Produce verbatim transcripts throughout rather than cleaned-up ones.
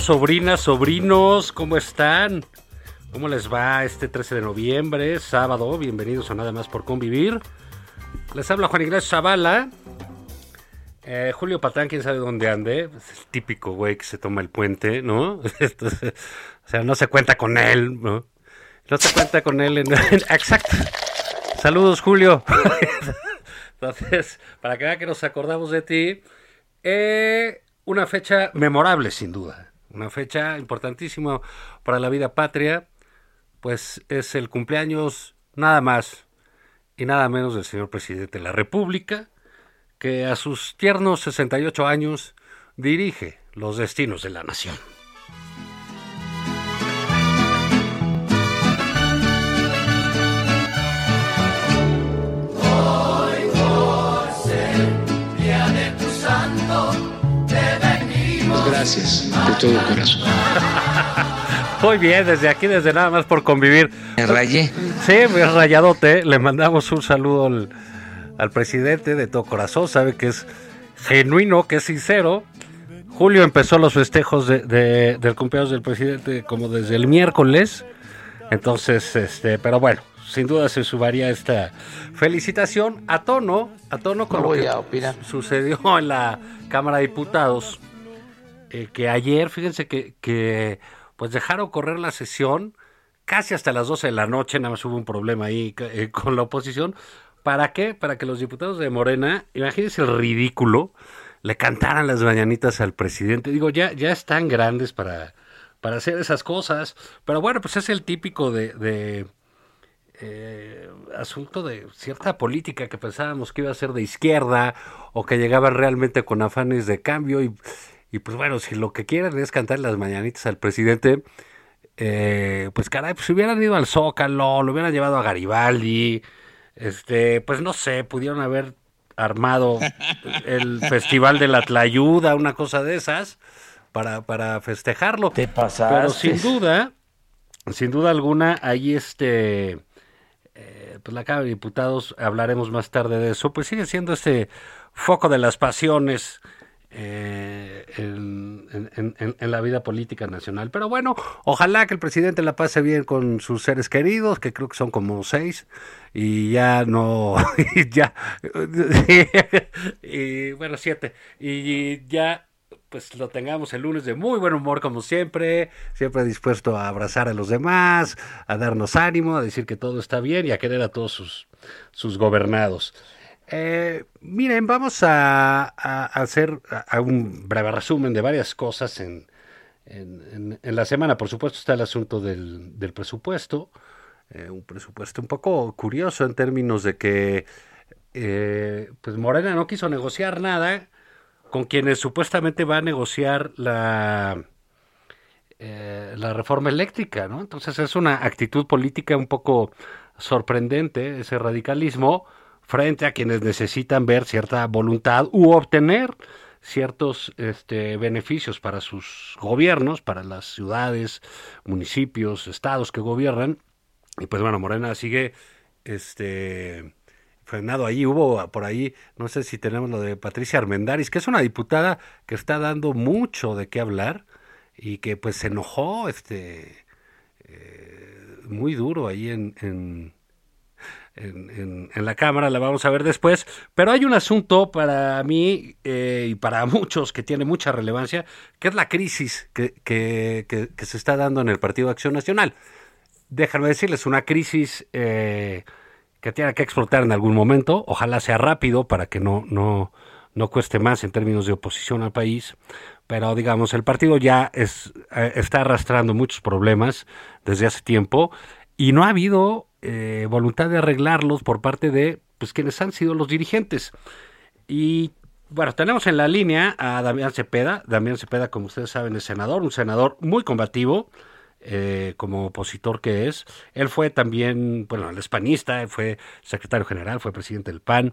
Sobrinas, sobrinos, ¿cómo están? ¿Cómo les va este trece de noviembre, sábado? Bienvenidos a Nada Más por Convivir. Les habla Juan Ignacio Zavala. Eh, Julio Patán, quién sabe dónde ande. Es el típico güey que se toma el puente, ¿no? Entonces, o sea, no se cuenta con él, ¿no? No se cuenta con él. En, en, exacto. Saludos, Julio. Entonces, para que vean que nos acordamos de ti. Eh, una fecha memorable, sin duda. Una fecha importantísima para la vida patria, pues es el cumpleaños nada más y nada menos del señor presidente de la República, que a sus tiernos sesenta y ocho años dirige los destinos de la nación. Hoy por ser día de tu santo. Gracias, de todo corazón. Muy bien, desde aquí, desde Nada Más por Convivir. Me rayé. Sí, me rayadote. Le mandamos un saludo al, al presidente de todo corazón. Sabe que es genuino, que es sincero. Julio empezó los festejos de, de, del cumpleaños del presidente como desde el miércoles. Entonces, este, pero bueno, sin duda se subaría esta felicitación a tono, a tono con no lo que opinar. Sucedió en la Cámara de Diputados. Eh, que ayer, fíjense que, que pues dejaron correr la sesión casi hasta las doce de la noche, nada más hubo un problema ahí eh, con la oposición. ¿Para qué? Para que los diputados de Morena, imagínense el ridículo, le cantaran las mañanitas al presidente. Digo, ya, ya están grandes para, para hacer esas cosas, pero bueno, pues es el típico de, de eh, asunto de cierta política que pensábamos que iba a ser de izquierda o que llegaban realmente con afanes de cambio y... Y pues bueno, si lo que quieren es cantar las mañanitas al presidente, eh, pues caray, pues si hubieran ido al Zócalo, lo hubieran llevado a Garibaldi, este, pues no sé, pudieron haber armado el Festival de la Tlayuda, una cosa de esas, para, para festejarlo. Te pasaste. Pero sin duda, sin duda alguna, ahí este, eh, pues la Cámara de Diputados, hablaremos más tarde de eso, pues sigue siendo este foco de las pasiones, Eh, en, en, en, en la vida política nacional. Pero bueno, ojalá que el presidente la pase bien con sus seres queridos, que creo que son como seis, y ya no, y ya, y bueno, siete, y ya pues lo tengamos el lunes de muy buen humor como siempre, siempre dispuesto a abrazar a los demás, a darnos ánimo, a decir que todo está bien y a querer a todos sus, sus gobernados. Eh, miren, vamos a, a, a hacer a, a un breve resumen de varias cosas en, en, en, en la semana. Por supuesto está el asunto del, del presupuesto, eh, un presupuesto un poco curioso en términos de que eh, pues Morena no quiso negociar nada con quienes supuestamente va a negociar la, eh, la reforma eléctrica, ¿no? Entonces es una actitud política un poco sorprendente, ese radicalismo, frente a quienes necesitan ver cierta voluntad u obtener ciertos este, beneficios para sus gobiernos, para las ciudades, municipios, estados que gobiernan. Y pues bueno, Morena sigue este, frenado ahí. Hubo por ahí, no sé si tenemos lo de Patricia Armendáriz, que es una diputada que está dando mucho de qué hablar y que pues se enojó este, eh, muy duro ahí en... en En, en, en la cámara, la vamos a ver después, pero hay un asunto para mí eh, y para muchos que tiene mucha relevancia, que es la crisis que, que, que, que se está dando en el Partido Acción Nacional. Déjenme decirles, una crisis eh, que tiene que explotar en algún momento, ojalá sea rápido para que no, no, no cueste más en términos de oposición al país, pero digamos, el partido ya es, eh, está arrastrando muchos problemas desde hace tiempo y no ha habido eh, voluntad de arreglarlos por parte de pues quienes han sido los dirigentes. Y bueno, tenemos en la línea a Damián Cepeda. Damián Cepeda, como ustedes saben, es senador, un senador muy combativo, Eh, como opositor que es. Él fue también, bueno, el panista, fue secretario general, fue presidente del P A N,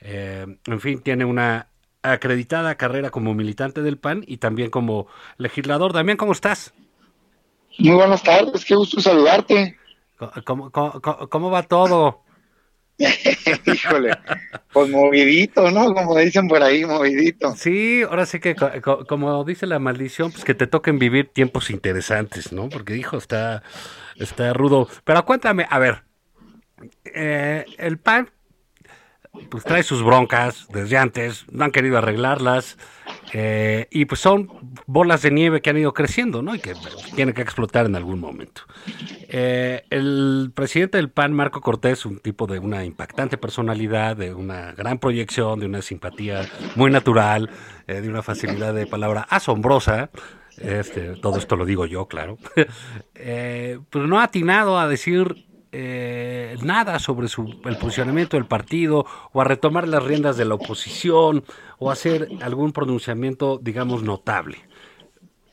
eh, en fin, tiene una acreditada carrera como militante del P A N y también como legislador. Damián, ¿cómo estás? Muy buenas tardes, qué gusto saludarte. ¿Cómo, cómo, cómo, cómo va todo? Híjole, pues movidito, ¿no? Como dicen por ahí, movidito. Sí, ahora sí que, co- co- como dice la maldición, pues que te toquen vivir tiempos interesantes, ¿no? Porque, hijo, está, está rudo. Pero cuéntame, a ver, eh, el P A N, pues trae sus broncas desde antes, no han querido arreglarlas, eh, y pues son bolas de nieve que han ido creciendo, ¿no? Y que tienen que explotar en algún momento. Eh, el presidente del P A N, Marco Cortés, un tipo de una impactante personalidad, de una gran proyección, de una simpatía muy natural, eh, de una facilidad de palabra asombrosa, este, todo esto lo digo yo, claro, eh, pues no ha atinado a decir Eh, nada sobre su, el funcionamiento del partido, o a retomar las riendas de la oposición, o hacer algún pronunciamiento, digamos, notable.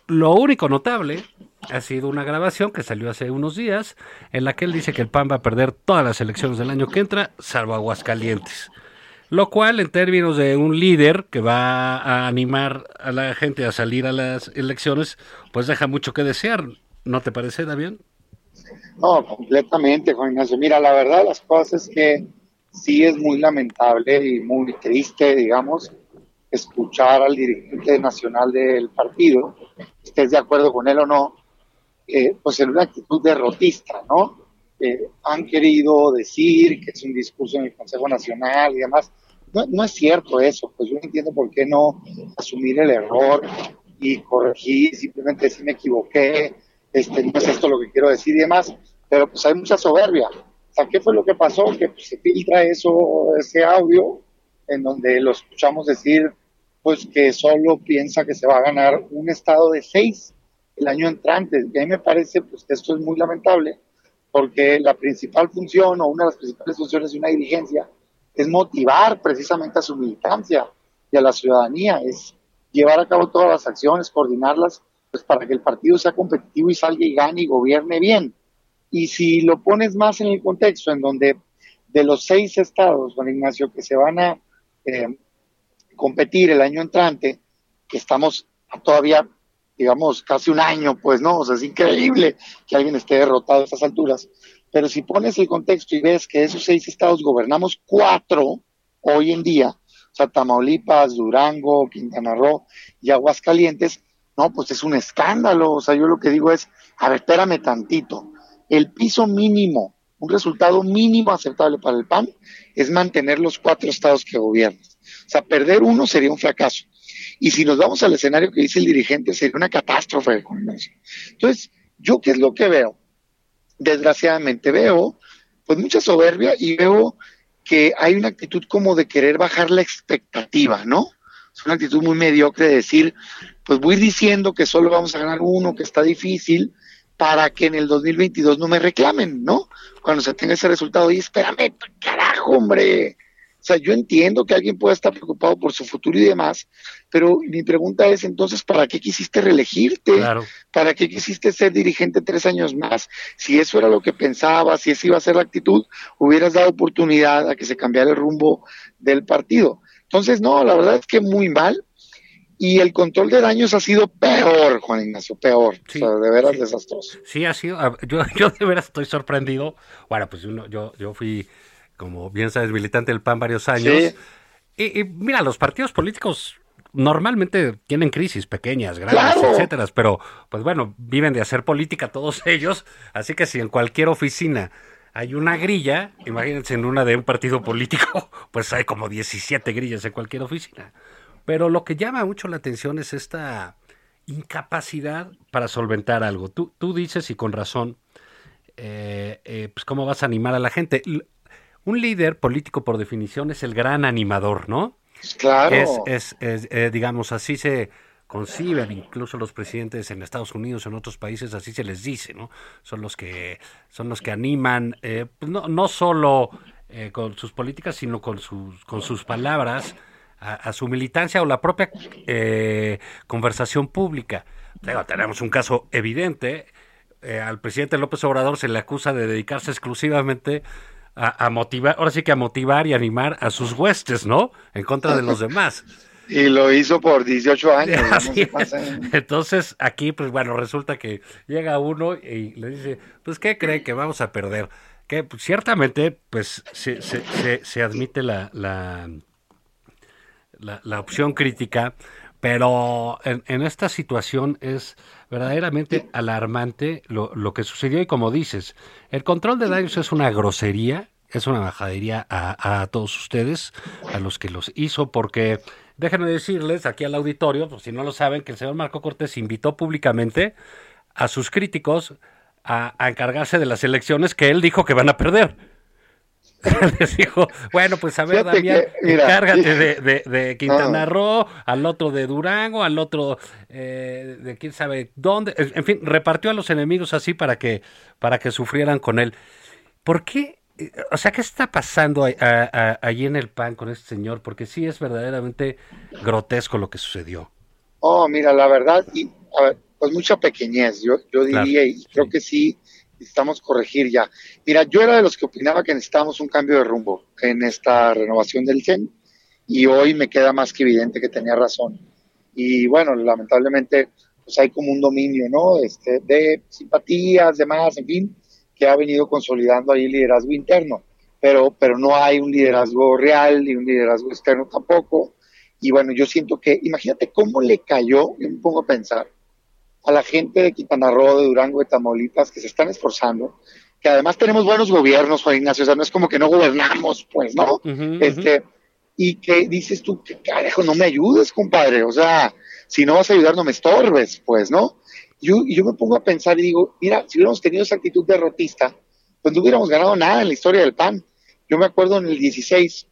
Lo único notable ha sido una grabación que salió hace unos días, en la que él dice que el P A N va a perder todas las elecciones del año que entra, salvo Aguascalientes. Lo cual, en términos de un líder que va a animar a la gente a salir a las elecciones, pues deja mucho que desear. ¿No te parece, Damián? No, completamente, Juan Ignacio. Mira, la verdad de las cosas es que sí es muy lamentable y muy triste, digamos, escuchar al dirigente nacional del partido, estés de acuerdo con él o no, eh, pues en una actitud derrotista, ¿no? Eh, han querido decir que es un discurso en el Consejo Nacional y demás. No, no es cierto eso, pues yo no entiendo por qué no asumir el error y corregir, simplemente si me equivoqué, Este, no es esto lo que quiero decir y demás, pero pues hay mucha soberbia. O sea, ¿qué fue lo que pasó? Que pues, se filtra eso, ese audio, en donde lo escuchamos decir, pues que solo piensa que se va a ganar un estado de seis el año entrante. Y a mí me parece pues, que esto es muy lamentable, porque la principal función, o una de las principales funciones de una dirigencia, es motivar precisamente a su militancia y a la ciudadanía, es llevar a cabo todas las acciones, coordinarlas, pues para que el partido sea competitivo y salga y gane y gobierne bien. Y si lo pones más en el contexto en donde de los seis estados, Juan Ignacio, que se van a eh, competir el año entrante, que estamos todavía, digamos, casi un año, pues no, o sea, es increíble que alguien esté derrotado a estas alturas. Pero si pones el contexto y ves que de esos seis estados gobernamos cuatro hoy en día, o sea, Tamaulipas, Durango, Quintana Roo y Aguascalientes, no, pues es un escándalo. O sea, yo lo que digo es, a ver, espérame tantito. El piso mínimo, un resultado mínimo aceptable para el P A N es mantener los cuatro estados que gobiernas. O sea, perder uno sería un fracaso. Y si nos vamos al escenario que dice el dirigente, sería una catástrofe. Entonces, ¿yo qué es lo que veo? Desgraciadamente veo, pues mucha soberbia y veo que hay una actitud como de querer bajar la expectativa, ¿no? Es una actitud muy mediocre de decir, pues voy diciendo que solo vamos a ganar uno, que está difícil, para que en el dos mil veintidós no me reclamen, ¿no? Cuando se tenga ese resultado, y espérame, carajo, hombre. O sea, yo entiendo que alguien pueda estar preocupado por su futuro y demás, pero mi pregunta es, entonces, ¿para qué quisiste reelegirte? Claro. ¿Para qué quisiste ser dirigente tres años más? Si eso era lo que pensabas, si esa iba a ser la actitud, hubieras dado oportunidad a que se cambiara el rumbo del partido. Entonces, no, la verdad es que muy mal. Y el control de daños ha sido peor, Juan Ignacio, peor. Sí, o sea, de veras sí, desastroso. Sí, ha sido. Yo, yo de veras estoy sorprendido. Bueno, pues uno, yo, yo fui, como bien sabes, militante del P A N varios años. Sí. Y, y mira, los partidos políticos normalmente tienen crisis pequeñas, grandes, claro, etcétera. Pero, pues bueno, viven de hacer política todos ellos. Así que si en cualquier oficina hay una grilla, imagínense en una de un partido político, pues hay como diecisiete grillas en cualquier oficina. Pero lo que llama mucho la atención es esta incapacidad para solventar algo. Tú, tú dices, y con razón, eh, eh, pues cómo vas a animar a la gente. Un líder político, por definición, es el gran animador, ¿no? Claro. Es, es, es eh, digamos, así se conciben incluso los presidentes en Estados Unidos, en otros países, así se les dice, ¿no? Son los que son los que animan, eh, no, no solo eh, con sus políticas, sino con sus con sus palabras a, a su militancia o la propia eh, conversación pública. Digo, tenemos un caso evidente. Eh, al presidente López Obrador se le acusa de dedicarse exclusivamente a, a motivar, ahora sí que a motivar y animar a sus huestes, ¿no? En contra de los demás. Y lo hizo por dieciocho años. Así es. Pasa. Entonces, aquí, pues bueno, resulta que llega uno y le dice, pues, ¿qué cree que vamos a perder? Que pues, ciertamente, pues, se, se, se, se admite la, la, la, la opción crítica, pero en, en esta situación es verdaderamente alarmante lo, lo que sucedió. Y como dices, el control de daños es una grosería, es una majadería a, a todos ustedes, a los que los hizo, porque... Déjenme decirles aquí al auditorio, por si no lo saben, que el señor Marco Cortés invitó públicamente a sus críticos a, a encargarse de las elecciones que él dijo que van a perder. Les dijo, bueno, pues a ver, Damián, que, mira, encárgate de, de, de Quintana ah. Roo, al otro de Durango, al otro eh, de quién sabe dónde. En fin, repartió a los enemigos así para que, para que sufrieran con él. ¿Por qué? O sea, ¿qué está pasando a, a, a, allí en el P A N con este señor? Porque sí es verdaderamente grotesco lo que sucedió. Oh, mira, la verdad, y, a ver, pues mucha pequeñez, yo, yo diría, claro, y creo sí. que sí necesitamos corregir ya. Mira, yo era de los que opinaba que necesitábamos un cambio de rumbo en esta renovación del C E N, y hoy me queda más que evidente que tenía razón. Y bueno, lamentablemente, pues hay como un dominio, ¿no? Este, de simpatías, demás, en fin, que ha venido consolidando ahí liderazgo interno, pero, pero no hay un liderazgo real ni un liderazgo externo tampoco. Y bueno, yo siento que, imagínate cómo le cayó, yo me pongo a pensar, a la gente de Quintana Roo, de Durango, de Tamaulipas, que se están esforzando, que además tenemos buenos gobiernos, Juan Ignacio, o sea, no es como que no gobernamos, pues, ¿no? Uh-huh, este, uh-huh. Y que dices tú, que carajo, no me ayudes, compadre, o sea, si no vas a ayudar no me estorbes, pues, ¿no? Yo, yo me pongo a pensar y digo, mira, si hubiéramos tenido esa actitud derrotista, pues no hubiéramos ganado nada en la historia del P A N. Yo me acuerdo en el dieciséis,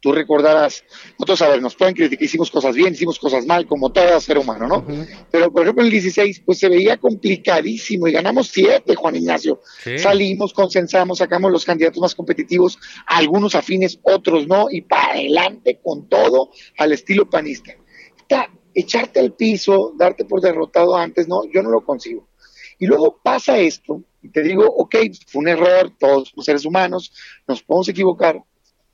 tú recordarás, nosotros, a ver, nos pueden criticar, hicimos cosas bien, hicimos cosas mal, como todo ser humano, ¿no? Uh-huh. Pero, por ejemplo, en el dieciséis, pues se veía complicadísimo y ganamos siete, Juan Ignacio. Sí. Salimos, consensamos, sacamos los candidatos más competitivos, algunos afines, otros no, y para adelante con todo al estilo panista. Está... echarte al piso, darte por derrotado antes, no, yo no lo consigo. Y luego pasa esto, y te digo, ok, fue un error, todos los seres humanos, nos podemos equivocar,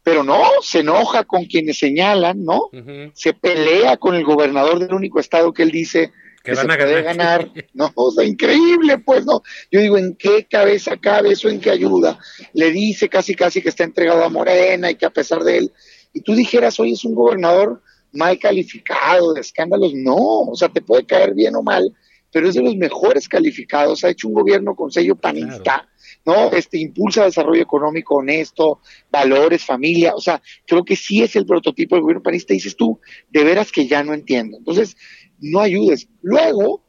pero no, se enoja con quienes señalan, ¿no? Uh-huh. Se pelea con el gobernador del único estado que él dice que, que van se a puede ganar. ganar, no, o sea, increíble, pues, no. Yo digo, ¿en qué cabeza cabe eso? ¿En qué ayuda? Le dice casi casi que está entregado a Morena y que a pesar de él, y tú dijeras, hoy es un gobernador mal calificado, de escándalos, no, o sea, te puede caer bien o mal, pero es de los mejores calificados, ha hecho un gobierno con sello panista, claro, ¿no? Este, impulsa desarrollo económico honesto, valores, familia, o sea, creo que sí es el prototipo del gobierno panista, dices tú, de veras que ya no entiendo, entonces, no ayudes. Luego,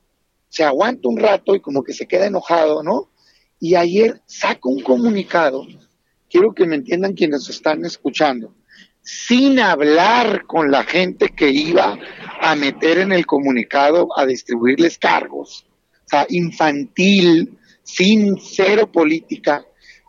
se aguanta un rato y como que se queda enojado, ¿no? Y ayer saca un comunicado, quiero que me entiendan quienes están escuchando, sin hablar con la gente que iba a meter en el comunicado a distribuirles cargos, o sea, infantil, sin cero política,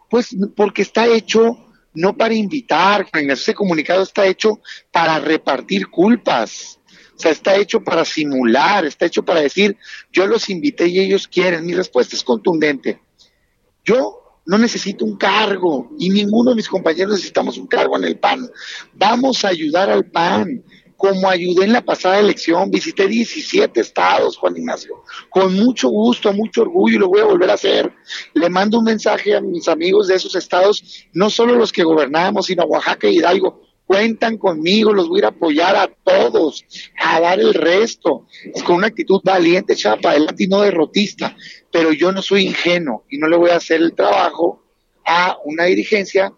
pues porque está hecho no para invitar, ese comunicado está hecho para repartir culpas, o sea, está hecho para simular, está hecho para decir, yo los invité y ellos quieren, mi respuesta es contundente, yo no necesito un cargo, y ninguno de mis compañeros necesitamos un cargo en el P A N. Vamos a ayudar al P A N, como ayudé en la pasada elección, visité diecisiete estados, Juan Ignacio, con mucho gusto, mucho orgullo, y lo voy a volver a hacer. Le mando un mensaje a mis amigos de esos estados, no solo los que gobernamos, sino a Oaxaca y Hidalgo, cuentan conmigo, los voy a ir a apoyar a todos, a dar el resto, es con una actitud valiente, echada para adelante y no derrotista, pero yo no soy ingenuo y no le voy a hacer el trabajo a una dirigencia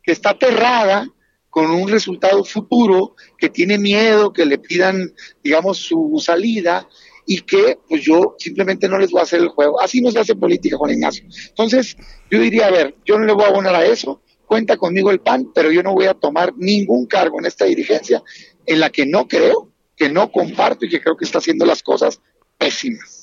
que está aterrada con un resultado futuro, que tiene miedo, que le pidan, digamos, su salida, y que pues yo simplemente no les voy a hacer el juego, así no se hace política, Juan Ignacio. Entonces yo diría, a ver, yo no le voy a abonar a eso, cuenta conmigo el P A N, pero yo no voy a tomar ningún cargo en esta dirigencia, en la que no creo, que no comparto y que creo que está haciendo las cosas pésimas.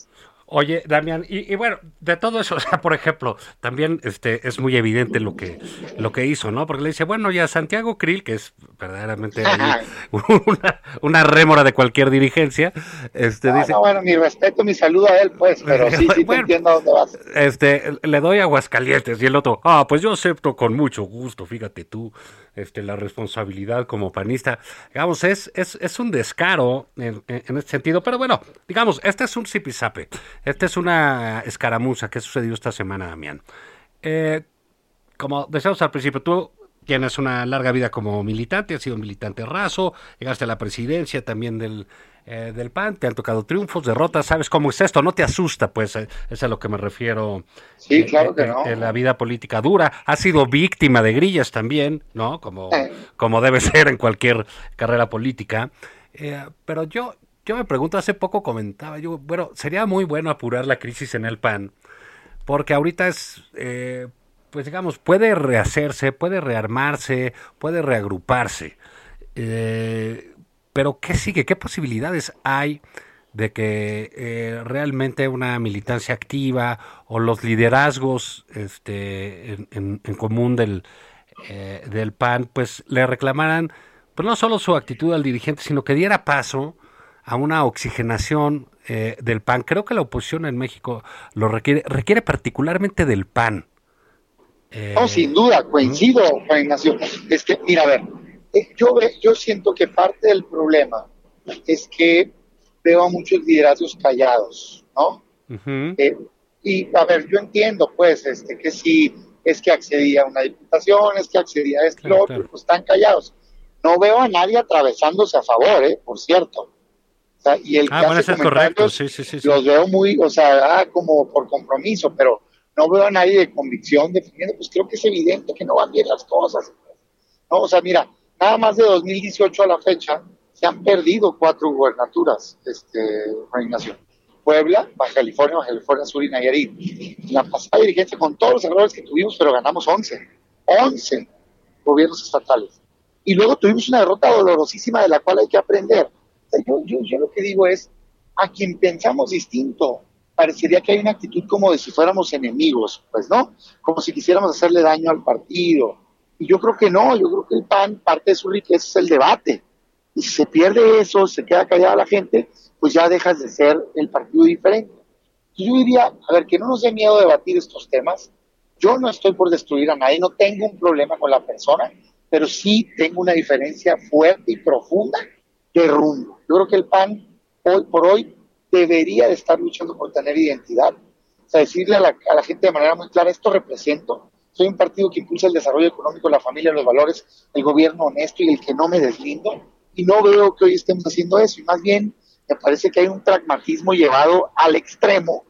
Oye, Damián, y, y bueno, de todo eso, o sea, por ejemplo, también este es muy evidente lo que lo que hizo, ¿no? Porque le dice, bueno, ya Santiago Krill, que es verdaderamente una, una rémora de cualquier dirigencia, este no, dice... No, bueno, mi respeto, mi saludo a él, pues, pero sí, sí, bueno, te entiendo dónde vas. Este, le doy Aguascalientes, y el otro, ah, pues yo acepto con mucho gusto, fíjate tú, este, la responsabilidad como panista. Digamos, es, es, es un descaro en, en, en este sentido, pero bueno, digamos, este es un zipizape. Esta es una escaramuza que sucedió esta semana, Damián. Eh, como decíamos al principio, tú tienes una larga vida como militante, has sido un militante raso, llegaste a la presidencia también del, eh, del P A N, te han tocado triunfos, derrotas, ¿sabes cómo es esto? No te asusta, pues, eh, es a lo que me refiero. Sí, eh, claro que eh, no. Eh, la vida política dura, has sido víctima de grillas también, ¿no? Como, eh. como debe ser en cualquier carrera política. Eh, pero yo... Yo me pregunto, hace poco comentaba, yo, bueno, sería muy bueno apurar la crisis en el P A N, porque ahorita es, eh, pues digamos, puede rehacerse, puede rearmarse, puede reagruparse, eh, pero ¿qué sigue? ¿Qué posibilidades hay de que eh, realmente una militancia activa o los liderazgos este, en, en, en común del, eh, del P A N, pues le reclamaran, pues no solo su actitud al dirigente, sino que diera paso a una oxigenación eh, del P A N? Creo que la oposición en México lo requiere, requiere particularmente del P A N. Eh... No, sin duda, coincido, Juan Ignacio. Es que, mira, a ver, yo, yo siento que parte del problema es que veo a muchos liderazgos callados, ¿no? Uh-huh. Eh, y, a ver, yo entiendo, pues, este que sí, es que accedía a una diputación, es que accedía a esto, claro, otro, claro. Pues están callados. No veo a nadie atravesándose a favor, ¿eh? Por cierto. O sea, y el ah, caso bueno, es correcto, sí, sí, sí, sí. Los veo muy, o sea, ah, como por compromiso, pero no veo a nadie de convicción defendiendo, pues creo que es evidente que no van bien las cosas, ¿no? O sea, mira, nada más de dos mil dieciocho a la fecha se han perdido cuatro gubernaturas, este, Ignacio. Puebla, Baja California, Baja California Sur y Nayarit. La pasada dirigencia, con todos los errores que tuvimos, pero ganamos once, once gobiernos estatales. Y luego tuvimos una derrota dolorosísima de la cual hay que aprender. Yo, yo, yo lo que digo es, a quien pensamos distinto, parecería que hay una actitud como de si fuéramos enemigos, pues, ¿no? Como si quisiéramos hacerle daño al partido. Y yo creo que no, yo creo que el P A N, parte de su riqueza es el debate. Y si se pierde eso, se queda callada la gente, pues ya dejas de ser el partido diferente. Y yo diría, a ver, que no nos dé miedo debatir estos temas. Yo no estoy por destruir a nadie, no tengo un problema con la persona, pero sí tengo una diferencia fuerte y profunda de rumbo. Yo creo que el P A N hoy por hoy debería de estar luchando por tener identidad, o sea, decirle a la, a la gente de manera muy clara, esto represento, soy un partido que impulsa el desarrollo económico, la familia, los valores, el gobierno honesto y el que no me deslindo, y no veo que hoy estemos haciendo eso, y más bien me parece que hay un pragmatismo llevado al extremo,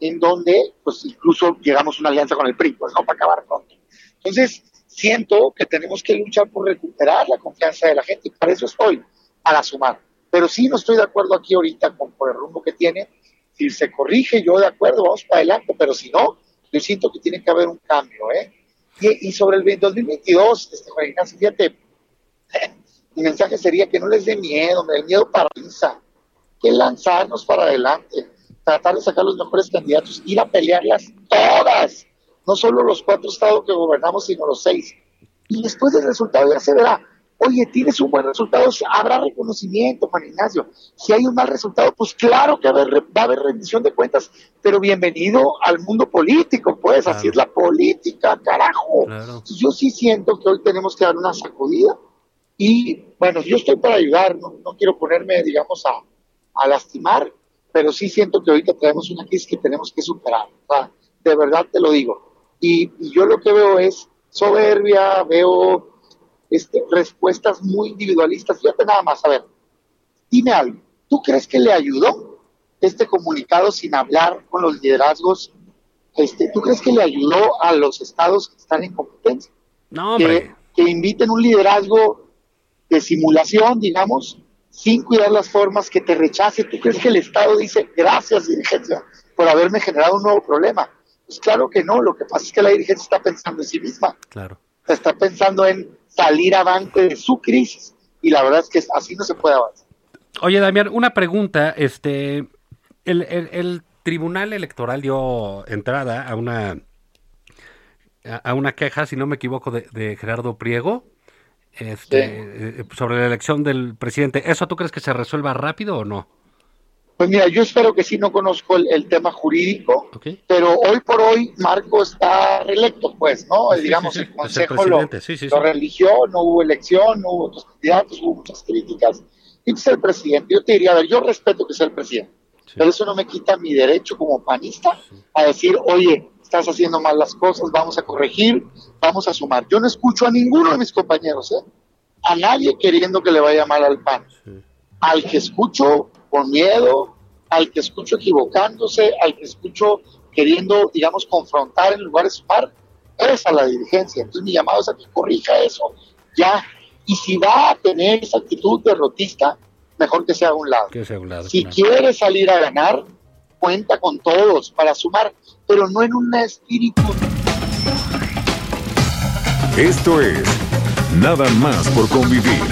en donde pues incluso llegamos a una alianza con el P R I, pues no, para acabar pronto. Entonces siento que tenemos que luchar por recuperar la confianza de la gente, y para eso estoy, para sumar. Pero sí no estoy de acuerdo aquí ahorita con por el rumbo que tiene. Si se corrige, yo de acuerdo, vamos para adelante, pero si no, yo siento que tiene que haber un cambio, ¿eh? Y, y sobre el dos mil veintidós, este, Juan Ignacio, fíjate, mi mensaje sería que no les dé miedo, el miedo paraliza, que lanzarnos para adelante, tratar de sacar los mejores candidatos, ir a pelearlas todas, no solo los cuatro estados que gobernamos, sino los seis. Y después del resultado ya se verá. Oye, tienes un buen resultado, habrá reconocimiento, Juan Ignacio. Si hay un mal resultado, pues claro que va a haber, va a haber rendición de cuentas, pero bienvenido al mundo político, pues, claro. Así es la política, carajo. Claro. Yo sí siento que hoy tenemos que dar una sacudida y, bueno, yo estoy para ayudar, no, no quiero ponerme, digamos, a, a lastimar, pero sí siento que ahorita traemos una crisis que tenemos que superar, o sea, de verdad te lo digo. Y, y yo lo que veo es soberbia, veo... Este, respuestas muy individualistas. Fíjate nada más, a ver, dime algo, ¿tú crees que le ayudó este comunicado sin hablar con los liderazgos? Este, ¿tú crees que le ayudó a los estados que están en competencia? No, que, que inviten un liderazgo de simulación, digamos, sin cuidar las formas, que te rechace. ¿Tú crees que el estado dice, gracias dirigencia por haberme generado un nuevo problema? Pues claro que no, lo que pasa es que la dirigencia está pensando en sí misma, claro. Está pensando en salir avante de su crisis. y la verdad es que así no se puede avanzar. Oye, Damián, una pregunta, este, el, el, el Tribunal Electoral dio entrada a una a una queja, si no me equivoco, de, de Gerardo Priego, este, sí. sobre la elección del presidente. ¿Eso tú crees que se resuelva rápido o no? Pues mira, yo espero que sí, no conozco el, el tema jurídico, okay. pero hoy por hoy Marco está reelecto, pues, ¿no? Sí, Digamos, sí, sí. el Consejo el lo, sí, sí, lo sí. religió, no hubo elección, no hubo otros candidatos, hubo muchas críticas. Y es el presidente, yo te diría, a ver, yo respeto que sea el presidente, sí. pero eso no me quita mi derecho como panista sí. a decir, oye, estás haciendo mal las cosas, vamos a corregir, vamos a sumar. Yo no escucho a ninguno de mis compañeros, ¿eh? A nadie queriendo que le vaya mal al P A N. Sí. Al que escucho... con miedo, al que escucho equivocándose, al que escucho queriendo, digamos, confrontar en lugar de sumar, es a la dirigencia. Entonces mi llamado es a que corrija eso, ya. Y si va a tener esa actitud derrotista, mejor que sea a un lado. Que sea a un lado si claro. quiere salir a ganar, cuenta con todos para sumar, pero no en un espíritu. Esto es Nada Más por Convivir.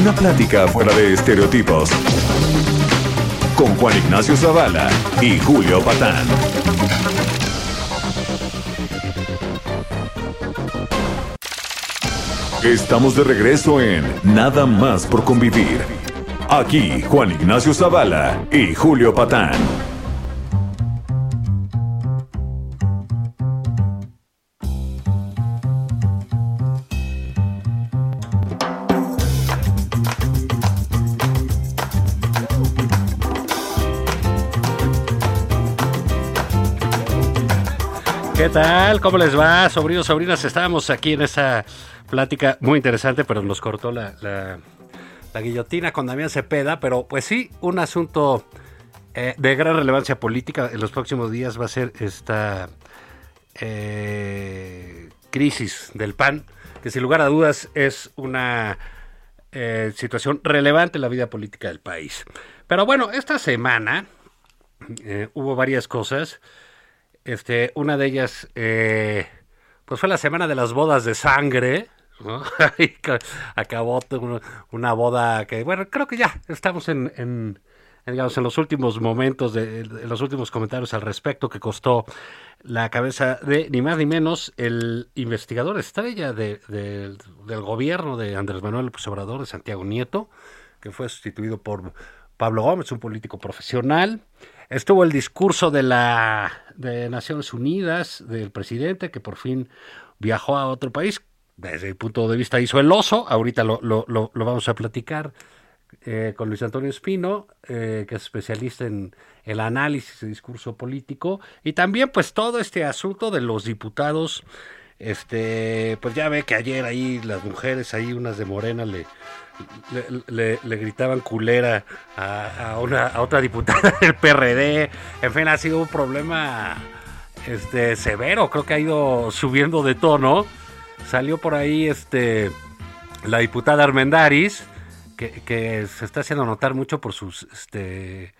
Una plática fuera de estereotipos. Con Juan Ignacio Zavala y Julio Patán. Estamos de regreso en Nada Más por Convivir. Aquí Juan Ignacio Zavala y Julio Patán. ¿Qué tal? ¿Cómo les va, sobrinos, sobrinas? Estábamos aquí en esa plática muy interesante, pero nos cortó la, la, la guillotina con Damián Cepeda, pero pues sí, un asunto eh, de gran relevancia política en los próximos días va a ser esta eh, crisis del P A N, que sin lugar a dudas es una eh, situación relevante en la vida política del país. Pero bueno, esta semana eh, hubo varias cosas. Este, una de ellas, eh, pues fue la semana de las bodas de sangre, ¿no? Acabó una boda que, bueno, creo que ya estamos en, en, en digamos, en los últimos momentos, de, en los últimos comentarios al respecto, que costó la cabeza de, ni más ni menos, el investigador estrella de, de, del gobierno de Andrés Manuel López Obrador, de Santiago Nieto, que fue sustituido por Pablo Gómez, un político profesional. Estuvo el discurso de la de Naciones Unidas, del presidente, que por fin viajó a otro país. Desde mi punto de vista hizo el oso. Ahorita lo, lo, lo, lo vamos a platicar eh, con Luis Antonio Espino, eh, que es especialista en el análisis de discurso político. Y también pues todo este asunto de los diputados. Este, pues ya ve que ayer ahí las mujeres, ahí unas de Morena le... Le, le, le gritaban culera a, a, una, a otra diputada del P R D. En fin, ha sido un problema este, severo. Creo que ha ido subiendo de tono. Salió por ahí este, la diputada Armendáriz, que, que se está haciendo notar mucho por sus este,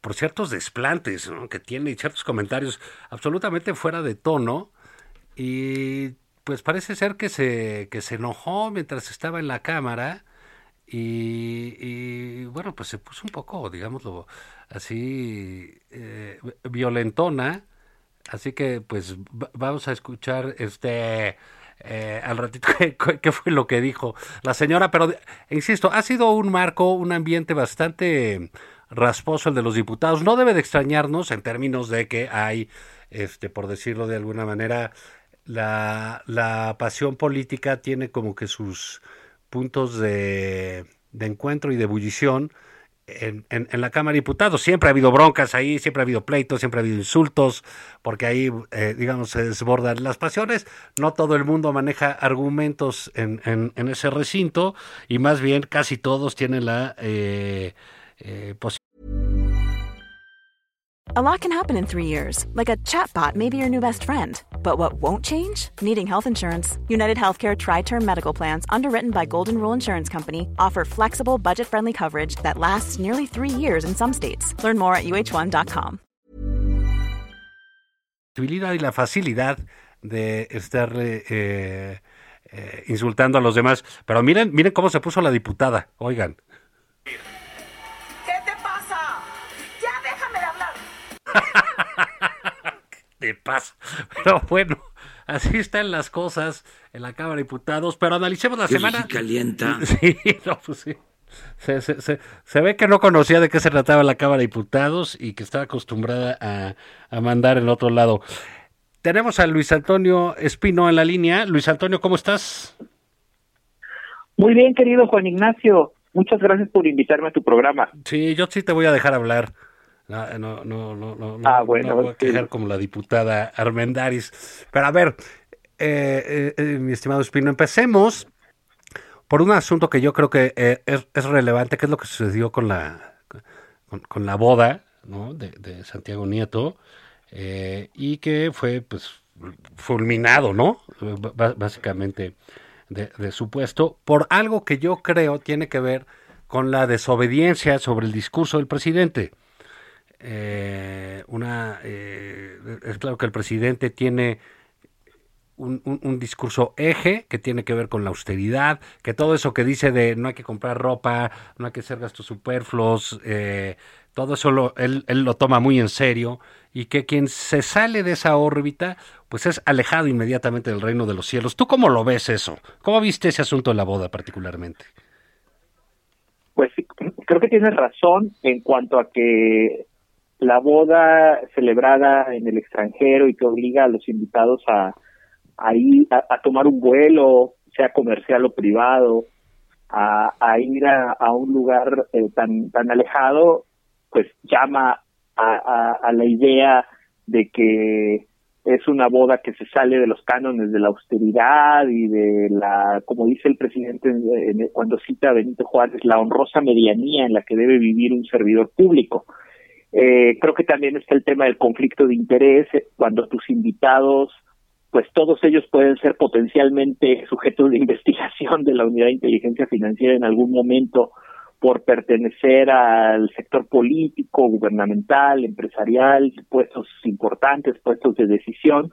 por ciertos desplantes, ¿no? que tiene y ciertos comentarios absolutamente fuera de tono. Y pues parece ser que se que se enojó mientras estaba en la cámara y, y bueno, pues se puso un poco, digámoslo así, eh, violentona. Así que pues va, vamos a escuchar este eh, al ratito qué fue lo que dijo la señora. Pero, insisto, ha sido un marco, un ambiente bastante rasposo el de los diputados. No debe de extrañarnos en términos de que hay, este por decirlo de alguna manera, La, la pasión política tiene como que sus puntos de, de encuentro y de ebullición en, en, en la Cámara de Diputados. Siempre ha habido broncas ahí, siempre ha habido pleitos, siempre ha habido insultos, porque ahí, eh, digamos, se desbordan las pasiones. No todo el mundo maneja argumentos en, en, en ese recinto y más bien casi todos tienen la eh, eh, posibilidad. A lot can happen in three years, like a chatbot may be your new best friend. But what won't change? Needing health insurance. UnitedHealthcare Tri-Term Medical Plans, underwritten by Golden Rule Insurance Company, offer flexible, budget-friendly coverage that lasts nearly three years in some states. Learn more at u h one dot com. Y la facilidad de estar eh, eh, insultando a los demás. Pero miren, miren cómo se puso la diputada, oigan. ¿Qué te pasa? Ya déjame de hablar. ¿Qué te pasa? Pero bueno, así están las cosas en la Cámara de Diputados, pero analicemos la Yo semana. Sí, calienta. Sí, no, pues sí. Se, se, se, se ve que no conocía de qué se trataba la Cámara de Diputados y que estaba acostumbrada a, a mandar el otro lado. Tenemos a Luis Antonio Espino en la línea. Luis Antonio, ¿cómo estás? Muy bien, querido Juan Ignacio. Muchas gracias por invitarme a tu programa. Sí, yo sí te voy a dejar hablar. No, no, no, no, no, ah, bueno, no voy a quejar sí. como la diputada Armendáriz. Pero a ver, eh, eh, eh, mi estimado Espino, empecemos por un asunto que yo creo que eh, es, es relevante, que es lo que sucedió con la con, con la boda, ¿no?, de, de Santiago Nieto, eh, y que fue pues fulminado, ¿no?, B- básicamente de, de su puesto, por algo que yo creo tiene que ver con la desobediencia sobre el discurso del presidente. Eh, una eh, es claro que el presidente tiene Un, un, un discurso eje que tiene que ver con la austeridad, que todo eso que dice de no hay que comprar ropa, no hay que hacer gastos superfluos, eh, todo eso lo, él, él lo toma muy en serio, y que quien se sale de esa órbita pues es alejado inmediatamente del reino de los cielos. ¿Tú cómo lo ves eso? ¿Cómo viste ese asunto de la boda particularmente? Pues creo que tienes razón en cuanto a que la boda celebrada en el extranjero y que obliga a los invitados a ahí a, a tomar un vuelo, sea comercial o privado, a, a ir a, a un lugar eh, tan tan alejado, pues llama a, a, a la idea de que es una boda que se sale de los cánones de la austeridad y de la, como dice el presidente en, en, cuando cita a Benito Juárez, la honrosa medianía en la que debe vivir un servidor público. Eh, creo que también está el tema del conflicto de interés, cuando tus invitados, pues todos ellos pueden ser potencialmente sujetos de investigación de la Unidad de Inteligencia Financiera en algún momento por pertenecer al sector político, gubernamental, empresarial, puestos importantes, puestos de decisión.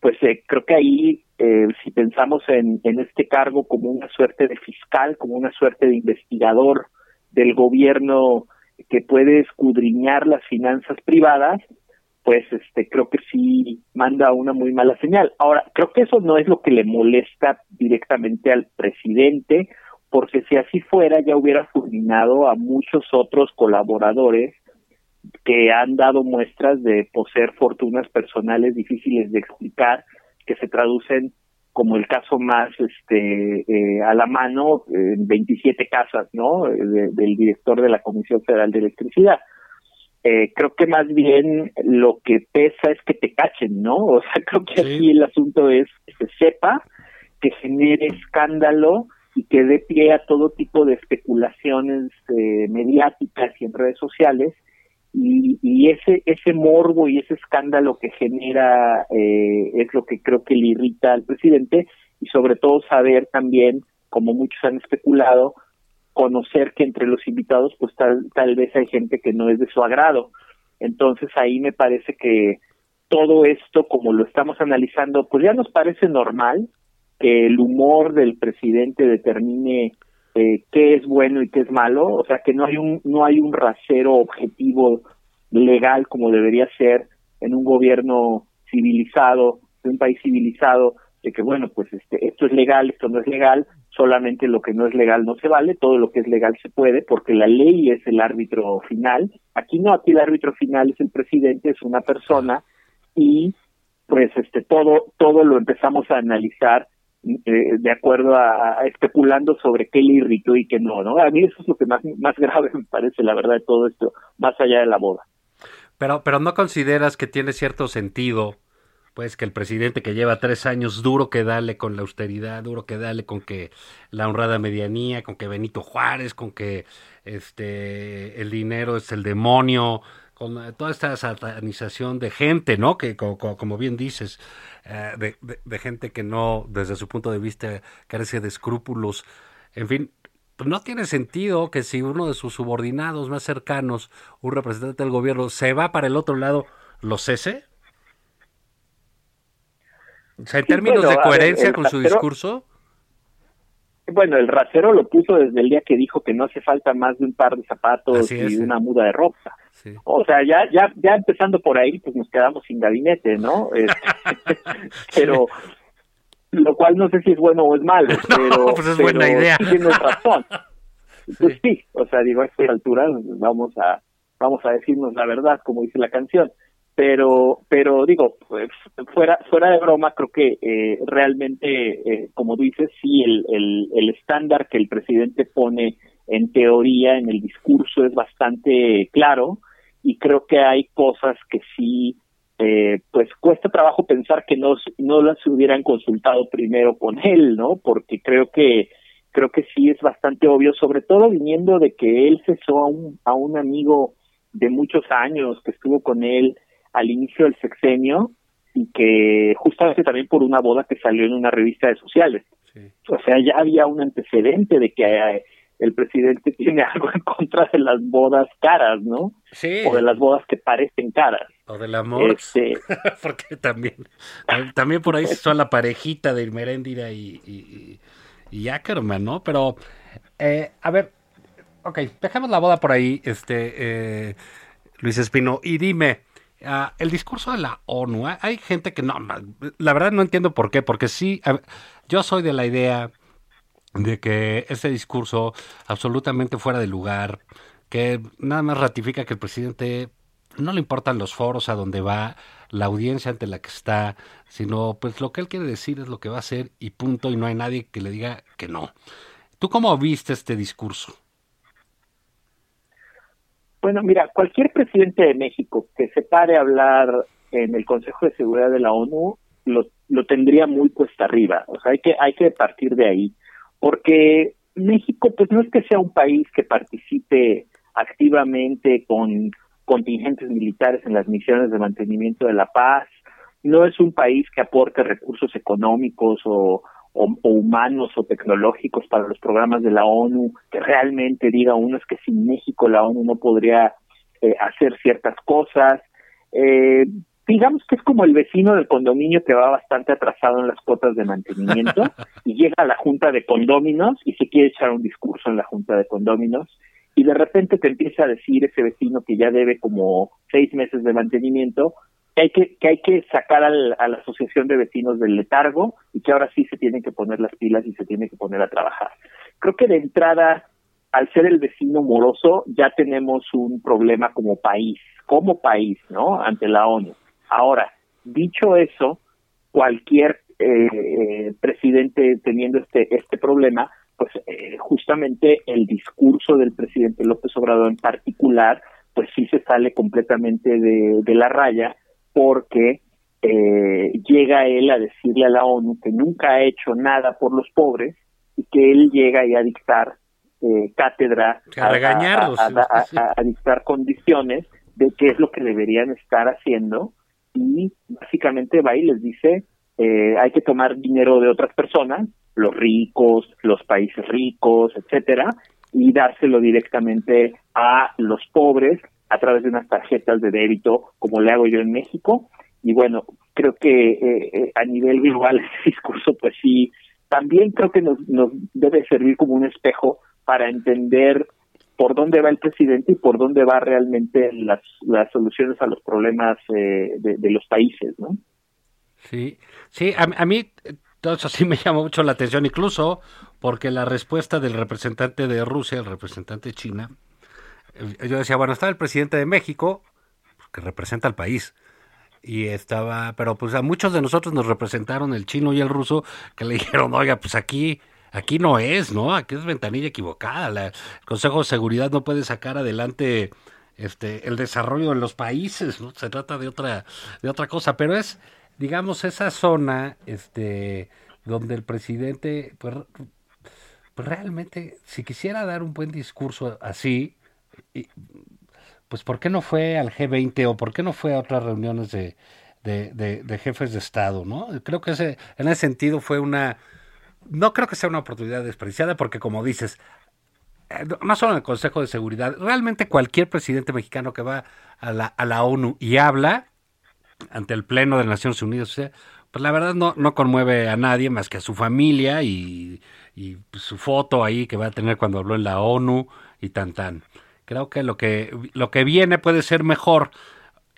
Pues eh, creo que ahí, eh, si pensamos en, en este cargo como una suerte de fiscal, como una suerte de investigador del gobierno que puede escudriñar las finanzas privadas, pues este creo que sí manda una muy mala señal. Ahora, creo que eso no es lo que le molesta directamente al presidente, porque si así fuera ya hubiera fulminado a muchos otros colaboradores que han dado muestras de poseer fortunas personales difíciles de explicar, que se traducen, como el caso más este eh, a la mano, en veintisiete casas, ¿no?, de, del director de la Comisión Federal de Electricidad. Eh, creo que más bien lo que pesa es que te cachen, ¿no? O sea, creo que sí. Aquí el asunto es que se sepa, que genere escándalo y que dé pie a todo tipo de especulaciones eh, mediáticas y en redes sociales, y, y ese ese morbo y ese escándalo que genera eh, es lo que creo que le irrita al presidente, y sobre todo saber también, como muchos han especulado, conocer que entre los invitados pues tal, tal vez hay gente que no es de su agrado. Entonces ahí me parece que todo esto, como lo estamos analizando, pues ya nos parece normal que el humor del presidente determine eh, qué es bueno y qué es malo, o sea que no hay un no hay un rasero objetivo legal como debería ser en un gobierno civilizado, en un país civilizado, de que bueno, pues este esto es legal, esto no es legal, solamente lo que no es legal no se vale, todo lo que es legal se puede, porque la ley es el árbitro final. Aquí no, aquí el árbitro final es el presidente, es una persona, y pues este todo todo lo empezamos a analizar eh, de acuerdo a, a especulando sobre qué le irritó y qué no, ¿no? A mí eso es lo que más, más grave me parece, la verdad, de todo esto, más allá de la boda. Pero, pero ¿no consideras que tiene cierto sentido pues que el presidente, que lleva tres años duro que dale con la austeridad, duro que dale con que la honrada medianía, con que Benito Juárez, con que este el dinero es el demonio, con toda esta satanización de gente, ¿no?, que como, como bien dices, eh, de, de, de gente que no, desde su punto de vista, carece de escrúpulos, en fin. No tiene sentido que si uno de sus subordinados más cercanos, un representante del gobierno, se va para el otro lado, ¿lo cese? O sea, en sí, términos bueno, de coherencia ver, el, con su pero, discurso. Bueno, el rasero lo puso desde el día que dijo que no hace falta más de un par de zapatos y una muda de ropa. Sí. O sea, ya ya ya empezando por ahí, pues nos quedamos sin gabinete, ¿no? Este, pero, lo cual no sé si es bueno o es malo, pero, no, pues es pero buena idea. Tienes razón. Pues sí. sí, o sea, digo, a esta altura vamos a, vamos a decirnos la verdad, como dice la canción. Pero, pero digo, pues, fuera fuera de broma, creo que eh, realmente, eh, como dices, sí, el, el, el estándar que el presidente pone en teoría, en el discurso, es bastante claro, y creo que hay cosas que sí, eh, pues cuesta trabajo pensar que no, no las hubieran consultado primero con él, ¿no? Porque creo que creo que sí es bastante obvio, sobre todo viniendo de que él cesó a un, a un amigo de muchos años que estuvo con él al inicio del sexenio, y que justamente también por una boda que salió en una revista de sociales. Sí. O sea, ya había un antecedente de que el presidente tiene algo en contra de las bodas caras, ¿no? Sí. O de las bodas que parecen caras. O del amor. Este... Porque también también por ahí se hizo la parejita de Irmeréndira y, y, y Ackerman, ¿no? Pero, eh, a ver, ok, dejemos la boda por ahí, este eh, Luis Espino, y dime, Uh, el discurso de la ONU, ¿eh? Hay gente que no, la verdad no entiendo por qué, porque sí, a, yo soy de la idea de que este discurso absolutamente fuera de lugar, que nada más ratifica que el presidente no le importan los foros a donde va, la audiencia ante la que está, sino pues lo que él quiere decir es lo que va a hacer y punto, y no hay nadie que le diga que no. ¿Tú cómo viste este discurso? Bueno, mira, cualquier presidente de México que se pare a hablar en el Consejo de Seguridad de la ONU lo, lo tendría muy cuesta arriba. O sea, hay que hay que partir de ahí, porque México, pues no es que sea un país que participe activamente con contingentes militares en las misiones de mantenimiento de la paz, no es un país que aporte recursos económicos o O, o humanos o tecnológicos para los programas de la ONU, que realmente diga uno es que sin México la ONU no podría eh, hacer ciertas cosas. Eh, digamos que es como el vecino del condominio que va bastante atrasado en las cuotas de mantenimiento y llega a la junta de condóminos y se quiere echar un discurso en la junta de condóminos, y de repente te empieza a decir ese vecino que ya debe como seis meses de mantenimiento, que hay que, que hay que sacar al, a la asociación de vecinos del letargo y que ahora sí se tienen que poner las pilas y se tienen que poner a trabajar. Creo que de entrada, al ser el vecino moroso, ya tenemos un problema como país, como país, ¿no? Ante la ONU. Ahora, dicho eso, cualquier eh, presidente teniendo este, este problema, pues eh, justamente el discurso del presidente López Obrador en particular, pues sí se sale completamente de, de la raya, porque eh, llega él a decirle a la ONU que nunca ha hecho nada por los pobres y que él llega ahí a dictar eh, cátedra, a, regañarlos, a, a, a, a dictar condiciones de qué es lo que deberían estar haciendo, y básicamente va y les dice eh, hay que tomar dinero de otras personas, los ricos, los países ricos, etcétera, y dárselo directamente a los pobres a través de unas tarjetas de débito, como le hago yo en México. Y bueno, creo que eh, eh, a nivel global ese discurso, pues sí, también creo que nos, nos debe servir como un espejo para entender por dónde va el presidente y por dónde va realmente las, las soluciones a los problemas eh, de, de los países, ¿no? Sí, sí, a, a mí todo eso sí me llamó mucho la atención, incluso porque la respuesta del representante de Rusia, el representante de China, yo decía, bueno, está el presidente de México, que representa al país, y estaba, pero pues a muchos de nosotros nos representaron el chino y el ruso, que le dijeron, oiga, pues aquí, aquí no es, ¿no? Aquí es ventanilla equivocada, la, el Consejo de Seguridad no puede sacar adelante este el desarrollo de los países, ¿no? Se trata de otra, de otra cosa, pero es, digamos, esa zona, este, donde el presidente, pues, pues realmente, si quisiera dar un buen discurso así, y, pues ¿por qué no fue al G veinte o por qué no fue a otras reuniones de, de, de, de jefes de Estado, ¿no? Creo que ese, en ese sentido fue una, no creo que sea una oportunidad desperdiciada, porque como dices, no solo en el Consejo de Seguridad, realmente cualquier presidente mexicano que va a la, a la ONU y habla ante el Pleno de Naciones Unidas, o sea, pues la verdad no, no conmueve a nadie más que a su familia y, y su foto ahí que va a tener cuando habló en la ONU y tan tan. Creo que lo que lo que viene puede ser mejor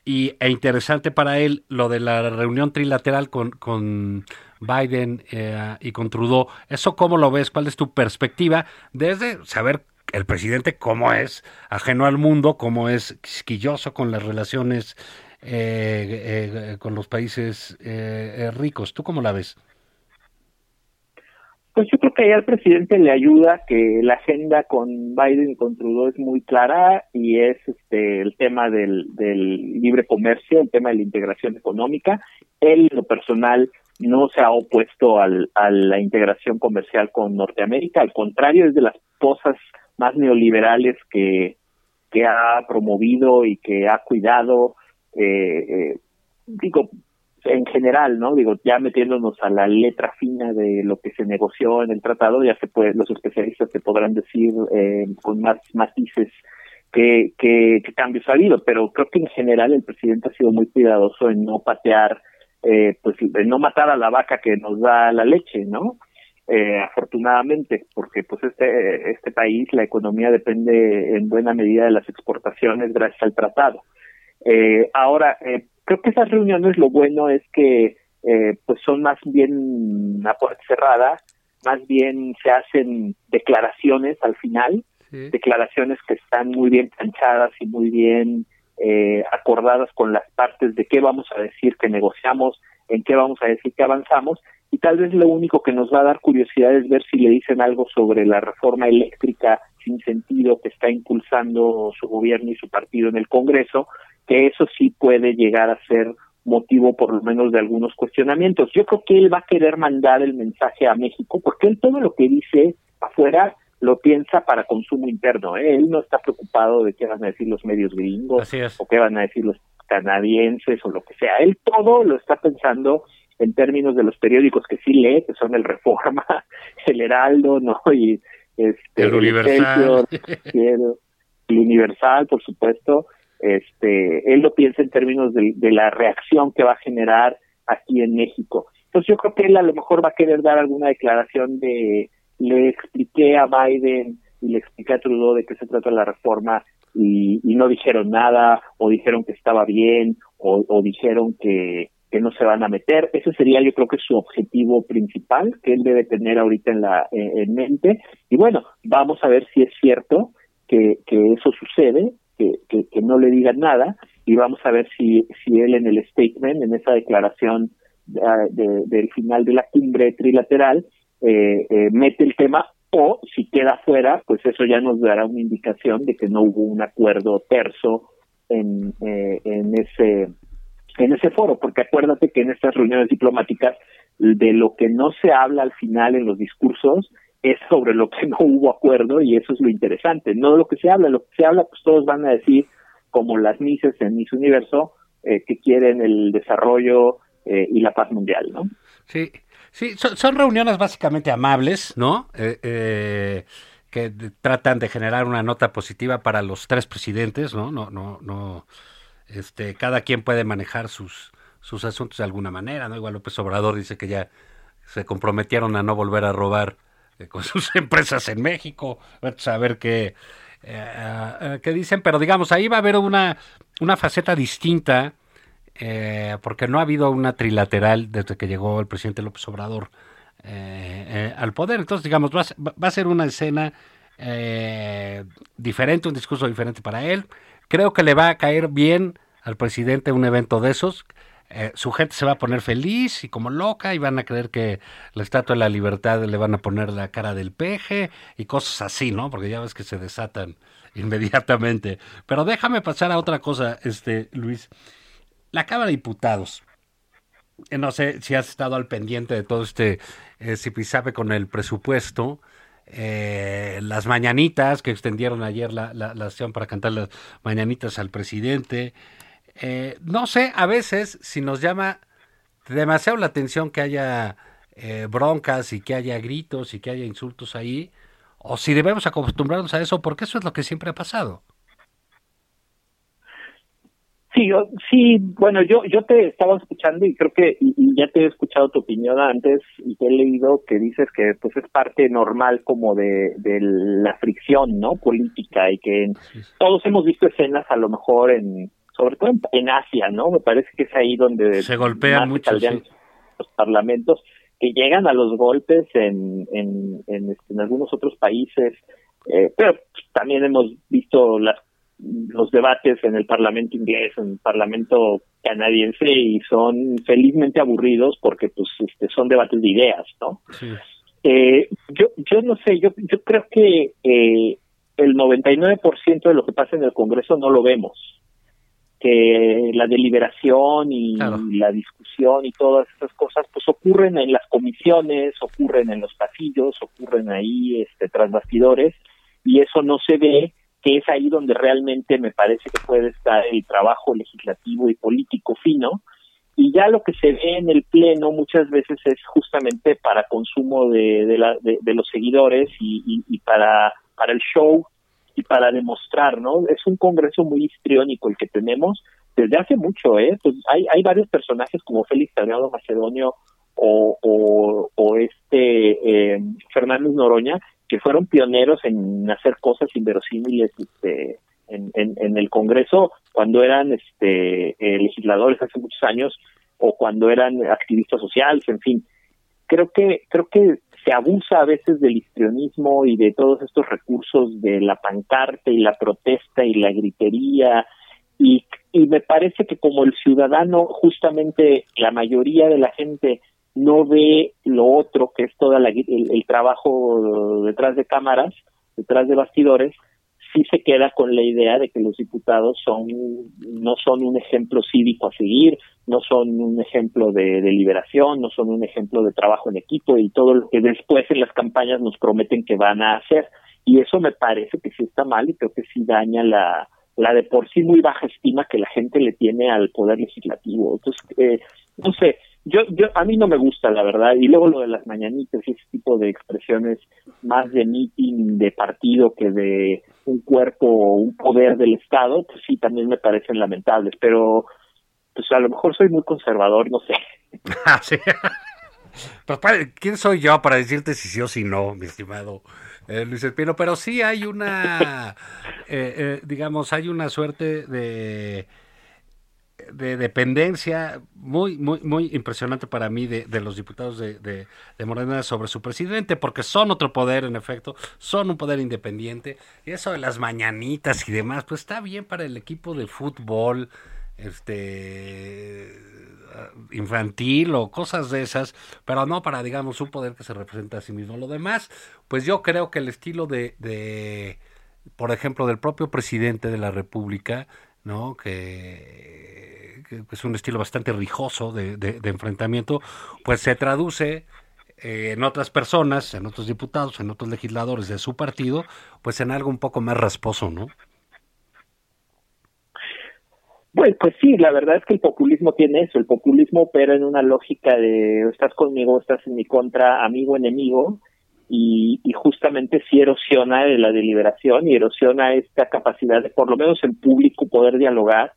y e interesante para él lo de la reunión trilateral con, con Biden eh, y con Trudeau. ¿Eso cómo lo ves? ¿Cuál es tu perspectiva? Desde saber el presidente cómo es ajeno al mundo, cómo es quisquilloso con las relaciones eh, eh, con los países eh, ricos. ¿Tú cómo la ves? Pues yo creo que ahí al presidente le ayuda que la agenda con Biden y con Trudeau es muy clara y es este el tema del, del libre comercio, el tema de la integración económica. Él, en lo personal, no se ha opuesto al, a la integración comercial con Norteamérica. Al contrario, es de las cosas más neoliberales que, que ha promovido y que ha cuidado, eh, eh, digo, en general, ¿no? Digo, ya metiéndonos a la letra fina de lo que se negoció en el tratado, ya se puede, los especialistas te podrán decir eh, con más matices qué cambios ha habido, pero creo que en general el presidente ha sido muy cuidadoso en no patear, eh, pues, en no matar a la vaca que nos da la leche, ¿no? Eh, afortunadamente, porque pues este este país, la economía depende en buena medida de las exportaciones gracias al tratado. Eh, ahora, eh, Creo que esas reuniones lo bueno es que eh, pues son más bien a puerta cerrada, más bien se hacen declaraciones al final, sí. Declaraciones que están muy bien planchadas y muy bien eh, acordadas con las partes de qué vamos a decir que negociamos, en qué vamos a decir que avanzamos, y tal vez lo único que nos va a dar curiosidad es ver si le dicen algo sobre la reforma eléctrica sin sentido que está impulsando su gobierno y su partido en el Congreso, que eso sí puede llegar a ser motivo por lo menos de algunos cuestionamientos. Yo creo que él va a querer mandar el mensaje a México, porque él todo lo que dice afuera lo piensa para consumo interno, ¿eh? Él no está preocupado de qué van a decir los medios gringos o qué van a decir los canadienses o lo que sea. Él todo lo está pensando en términos de los periódicos que sí lee, que son el Reforma, el Heraldo, ¿no? Y este, el Universal. El, el Universal, por supuesto. Este, él lo piensa en términos de, de la reacción que va a generar aquí en México. Entonces yo creo que él a lo mejor va a querer dar alguna declaración de le expliqué a Biden y le expliqué a Trudeau de qué se trata la reforma y, y no dijeron nada, o dijeron que estaba bien, o, o dijeron que, que no se van a meter. Ese sería yo creo que su objetivo principal que él debe tener ahorita en la en, en mente. Y bueno, vamos a ver si es cierto que, que eso sucede. Que, que, que no le digan nada y vamos a ver si si él en el statement, en esa declaración de, de, del final de la cumbre trilateral eh, eh, mete el tema, o si queda fuera, pues eso ya nos dará una indicación de que no hubo un acuerdo terso en eh, en ese en ese foro, porque acuérdate que en estas reuniones diplomáticas de lo que no se habla al final en los discursos es sobre lo que no hubo acuerdo, y eso es lo interesante, no de lo que se habla, lo que se habla pues todos van a decir, como las Misses en Miss Universo, eh, que quieren el desarrollo eh, y la paz mundial, ¿no? Sí, sí, son, son reuniones básicamente amables, ¿no? Eh, eh, que de, tratan de generar una nota positiva para los tres presidentes, ¿no? No, no, no, este, cada quien puede manejar sus, sus asuntos de alguna manera, ¿no? Igual López Obrador dice que ya se comprometieron a no volver a robar con sus empresas en México, a ver qué, eh, qué dicen, pero digamos, ahí va a haber una, una faceta distinta, eh, porque no ha habido una trilateral desde que llegó el presidente López Obrador eh, eh, al poder, entonces digamos, va a, va a ser una escena eh, diferente, un discurso diferente para él. Creo que le va a caer bien al presidente un evento de esos. Eh, su gente se va a poner feliz y como loca y van a creer que la Estatua de la Libertad le van a poner la cara del peje y cosas así, ¿no? Porque ya ves que se desatan inmediatamente. Pero déjame pasar a otra cosa, este Luis. La Cámara de Diputados. Eh, no sé si has estado al pendiente de todo este eh, zipizape con el presupuesto. Eh, las mañanitas que extendieron ayer la, la, la sesión para cantar las mañanitas al presidente. Eh, no sé, a veces si nos llama demasiado la atención que haya eh, broncas y que haya gritos y que haya insultos ahí, o si debemos acostumbrarnos a eso, porque eso es lo que siempre ha pasado. Sí, yo, sí, bueno, yo yo te estaba escuchando y creo que y, y ya te he escuchado tu opinión antes y te he leído que dices que pues es parte normal como de, de la fricción, ¿no?, política, y que en, todos hemos visto escenas a lo mejor en, sobre todo en, en Asia, ¿no? Me parece que es ahí donde se golpean mucho, sí, los parlamentos, que llegan a los golpes en en, en, en algunos otros países, eh, pero también hemos visto las los debates en el parlamento inglés, en el parlamento canadiense, y son felizmente aburridos porque pues este, son debates de ideas, ¿no? Sí. Eh, yo yo no sé, yo yo creo que eh, el noventa y nueve por ciento de lo que pasa en el Congreso no lo vemos, que la deliberación y claro. la discusión y todas esas cosas pues ocurren en las comisiones, ocurren en los pasillos, ocurren ahí este tras bastidores, y eso no se ve, que es ahí donde realmente me parece que puede estar el trabajo legislativo y político fino, y ya lo que se ve en el pleno muchas veces es justamente para consumo de de, la, de, de los seguidores y, y, y para para el show y para demostrar, ¿no? Es un Congreso muy histriónico el que tenemos desde hace mucho, ¿eh? Pues hay hay varios personajes como Félix Talmado, Macedonio o o, o este eh, Fernández Noroña, que fueron pioneros en hacer cosas inverosímiles este, en, en, en el Congreso cuando eran este, eh, legisladores hace muchos años, o cuando eran activistas sociales, en fin. Creo que creo que se abusa a veces del histrionismo y de todos estos recursos de la pancarta y la protesta y la gritería, y, y me parece que como el ciudadano, justamente la mayoría de la gente no ve lo otro, que es todo el, el trabajo detrás de cámaras, detrás de bastidores, sí se queda con la idea de que los diputados son no son un ejemplo cívico a seguir, no son un ejemplo de deliberación, no son un ejemplo de trabajo en equipo y todo lo que después en las campañas nos prometen que van a hacer. Y eso me parece que sí está mal, y creo que sí daña la, la de por sí muy baja estima que la gente le tiene al poder legislativo. Entonces, eh, no sé, Yo, yo, a mí no me gusta, la verdad, y luego lo de las mañanitas y ese tipo de expresiones más de meeting, de partido, que de un cuerpo o un poder del Estado, pues sí, también me parecen lamentables, pero pues a lo mejor soy muy conservador, no sé. Ah, sí. Pues, ¿quién soy yo para decirte si sí o si no, mi estimado eh, Luis Espino? Pero sí hay una, eh, eh, digamos, hay una suerte de... de dependencia muy muy muy impresionante para mí de, de los diputados de, de, de Morena sobre su presidente, porque son otro poder, en efecto, son un poder independiente, y eso de las mañanitas y demás, pues está bien para el equipo de fútbol este infantil o cosas de esas, pero no para, digamos, un poder que se representa a sí mismo. Lo demás, pues yo creo que el estilo de, de por ejemplo, del propio presidente de la República, ¿no?, que, que es un estilo bastante rijoso de, de, de enfrentamiento, pues se traduce eh, en otras personas, en otros diputados, en otros legisladores de su partido, pues en algo un poco más rasposo, ¿no? Bueno, pues sí, la verdad es que el populismo tiene eso, el populismo opera en una lógica de estás conmigo, estás en mi contra, amigo, enemigo, Y, y justamente sí erosiona la deliberación y erosiona esta capacidad de, por lo menos en público, poder dialogar.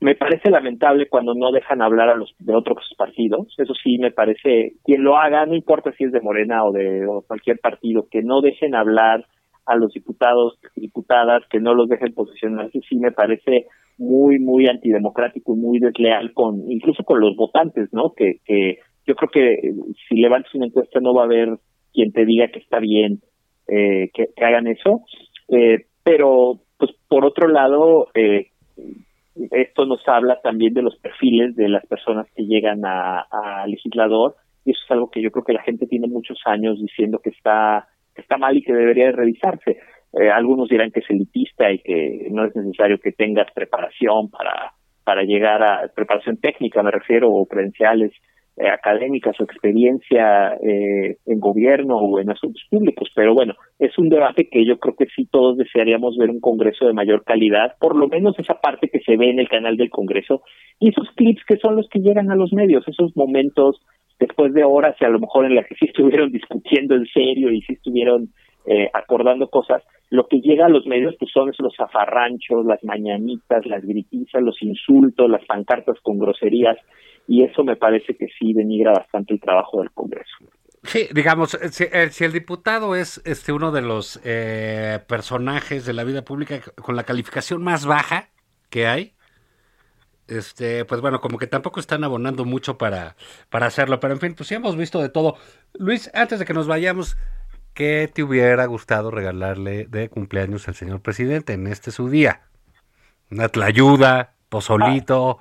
Me parece lamentable cuando no dejan hablar a los de otros partidos. Eso sí me parece, quien lo haga, no importa si es de Morena o de o cualquier partido, que no dejen hablar a los diputados, diputadas, que no los dejen posicionar. Eso sí me parece muy, muy antidemocrático y muy desleal, con incluso con los votantes, ¿no? Que, que yo creo que si levantas una encuesta no va a haber quien te diga que está bien eh, que, que hagan eso, eh, pero pues por otro lado eh, esto nos habla también de los perfiles de las personas que llegan a, a legislador, y eso es algo que yo creo que la gente tiene muchos años diciendo que está que está mal y que debería de revisarse. Eh, algunos dirán que es elitista y que no es necesario que tengas preparación para para llegar a preparación técnica, me refiero, o credenciales Eh, académica, su experiencia eh, en gobierno o en asuntos públicos, pero bueno, es un debate que yo creo que sí todos desearíamos ver un Congreso de mayor calidad, por lo menos esa parte que se ve en el canal del Congreso y esos clips que son los que llegan a los medios, esos momentos después de horas y a lo mejor en las que sí estuvieron discutiendo en serio y sí estuvieron eh, acordando cosas, lo que llega a los medios pues son los zafarranchos, las mañanitas, las gritizas, los insultos, las pancartas con groserías, y eso me parece que sí denigra bastante el trabajo del Congreso. Sí, digamos, si, si el diputado es este uno de los eh, personajes de la vida pública con la calificación más baja que hay, este, pues bueno, como que tampoco están abonando mucho para, para hacerlo, pero en fin, pues sí hemos visto de todo. Luis, antes de que nos vayamos, ¿qué te hubiera gustado regalarle de cumpleaños al señor presidente en este su día? Una tlayuda, pozolito,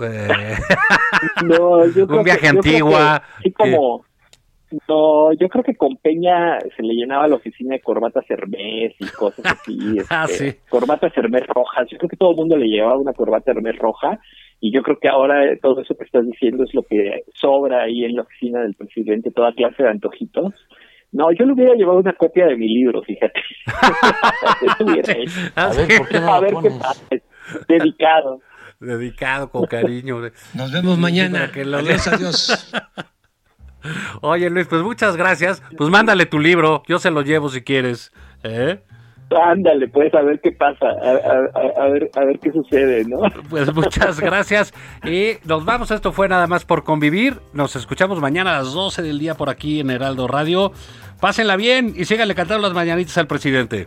ah. eh, no, yo creo un viaje que, antigua. Yo creo que, sí, como, eh, no, yo creo que con Peña se le llenaba la oficina de corbatas Hermes y cosas así. Este, ah, sí. Corbatas Hermes rojas. Yo creo que todo el mundo le llevaba una corbata Hermes roja. Y yo creo que ahora todo eso que estás diciendo es lo que sobra ahí en la oficina del presidente, toda clase de antojitos. No, yo le hubiera llevado una copia de mi libro, fíjate. Eso hubiera hecho. A ver, ¿por qué no a ver qué pasa? Dedicado. Dedicado, con cariño. Nos vemos mañana. Que lo adiós, adiós. Oye, Luis, pues muchas gracias. Pues mándale tu libro, yo se lo llevo si quieres. ¿Eh? Ándale, pues, a ver qué pasa, a, a, a, ver, a ver qué sucede, ¿no? Pues muchas gracias y nos vamos. Esto fue Nada Más por Convivir. Nos escuchamos mañana a las doce del día por aquí en Heraldo Radio. Pásenla bien y síganle cantando las mañanitas al presidente.